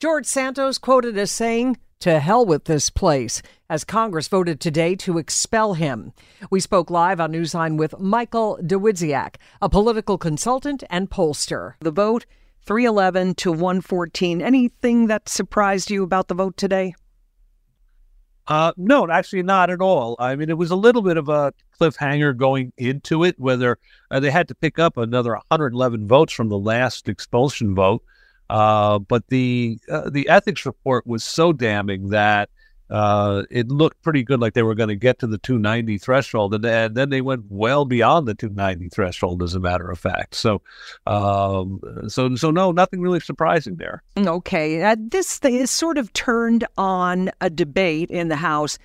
George Santos quoted as saying, "To hell with this place," as Congress voted today to expel him. We spoke live on Newsline with Michael Dawidziak, a political consultant and pollster. The vote, 311 to 114. Anything that surprised you about the vote today? No, actually not at all. I mean, it was a little bit of a cliffhanger going into it, whether they had to pick up another 111 votes from the last expulsion vote. But the ethics report was so damning that it looked pretty good, like they were going to get to the 290 threshold, and then they went well beyond the 290 threshold, as a matter of fact. So no, nothing really surprising there. Okay, this thing is sort of turned on a debate in the House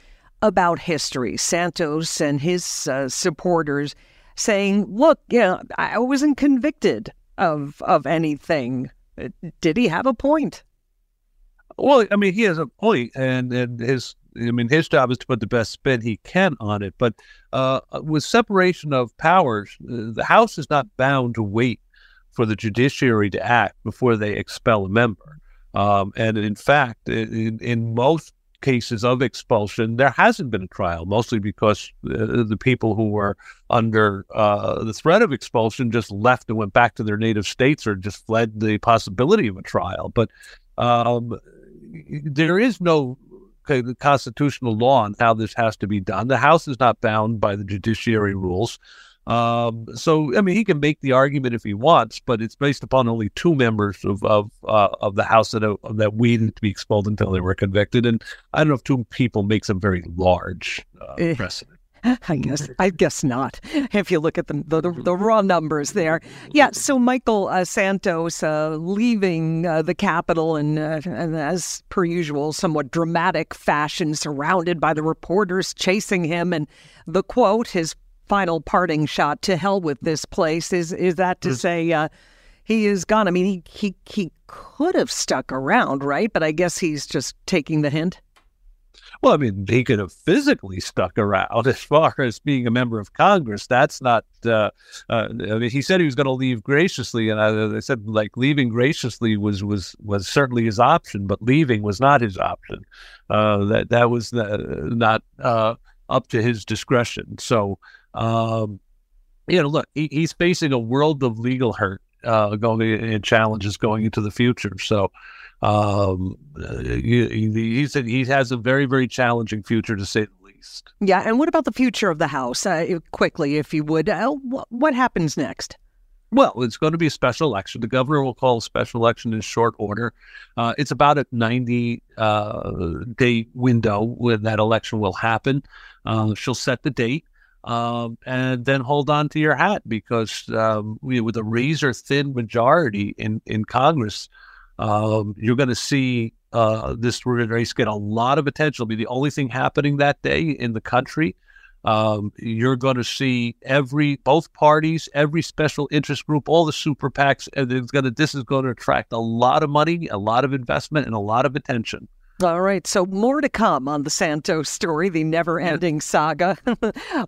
about history. Santos and his supporters saying, "Look, I wasn't convicted of anything." Did he have a point? Well, I mean, he has a point, and his job is to put the best spin he can on it. But with separation of powers, the House is not bound to wait for the judiciary to act before they expel a member. And in fact, in most cases of expulsion, there hasn't been a trial, mostly because the people who were under the threat of expulsion just left and went back to their native states or just fled the possibility of a trial. But there is no constitutional law on how this has to be done. The House is not bound by the judiciary rules. So, I mean, he can make the argument if he wants, but it's based upon only two members of the House that waited to be expelled until they were convicted. And I don't know if two people makes a very large precedent. I guess not, if you look at the raw numbers there. Yeah, so Michael Santos leaving the Capitol and, as per usual, somewhat dramatic fashion, surrounded by the reporters chasing him. And the quote, his final parting shot, "To hell with this place," is that to say he is gone? I mean, he could have stuck around, right? But I guess he's just taking the hint. Well, I mean, he could have physically stuck around. As far as being a member of Congress, that's not. I mean, he said he was going to leave graciously, and I said, like, leaving graciously was certainly his option, but leaving was not his option. That was not up to his discretion. So. Look, he's facing a world of legal hurt and challenges going into the future. So he has a very, very challenging future, to say the least. Yeah. And what about the future of the House? Quickly, if you would, what happens next? Well, it's going to be a special election. The governor will call a special election in short order. It's about a 90-day window when that election will happen. She'll set the date. And then hold on to your hat, because with a razor-thin majority in Congress, you're going to see this race get a lot of attention. It'll be the only thing happening that day in the country. You're going to see both parties, every special interest group, all the super PACs. And this is going to attract a lot of money, a lot of investment, and a lot of attention. All right, so more to come on the Santos story, the never-ending saga.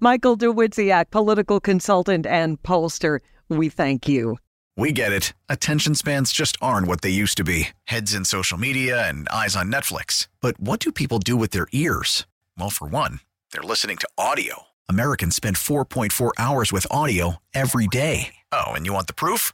Michael Dawidziak, political consultant and pollster, we thank you. We get it. Attention spans just aren't what they used to be. Heads in social media and eyes on Netflix. But what do people do with their ears? Well, for one, they're listening to audio. Americans spend 4.4 hours with audio every day. Oh, and you want the proof?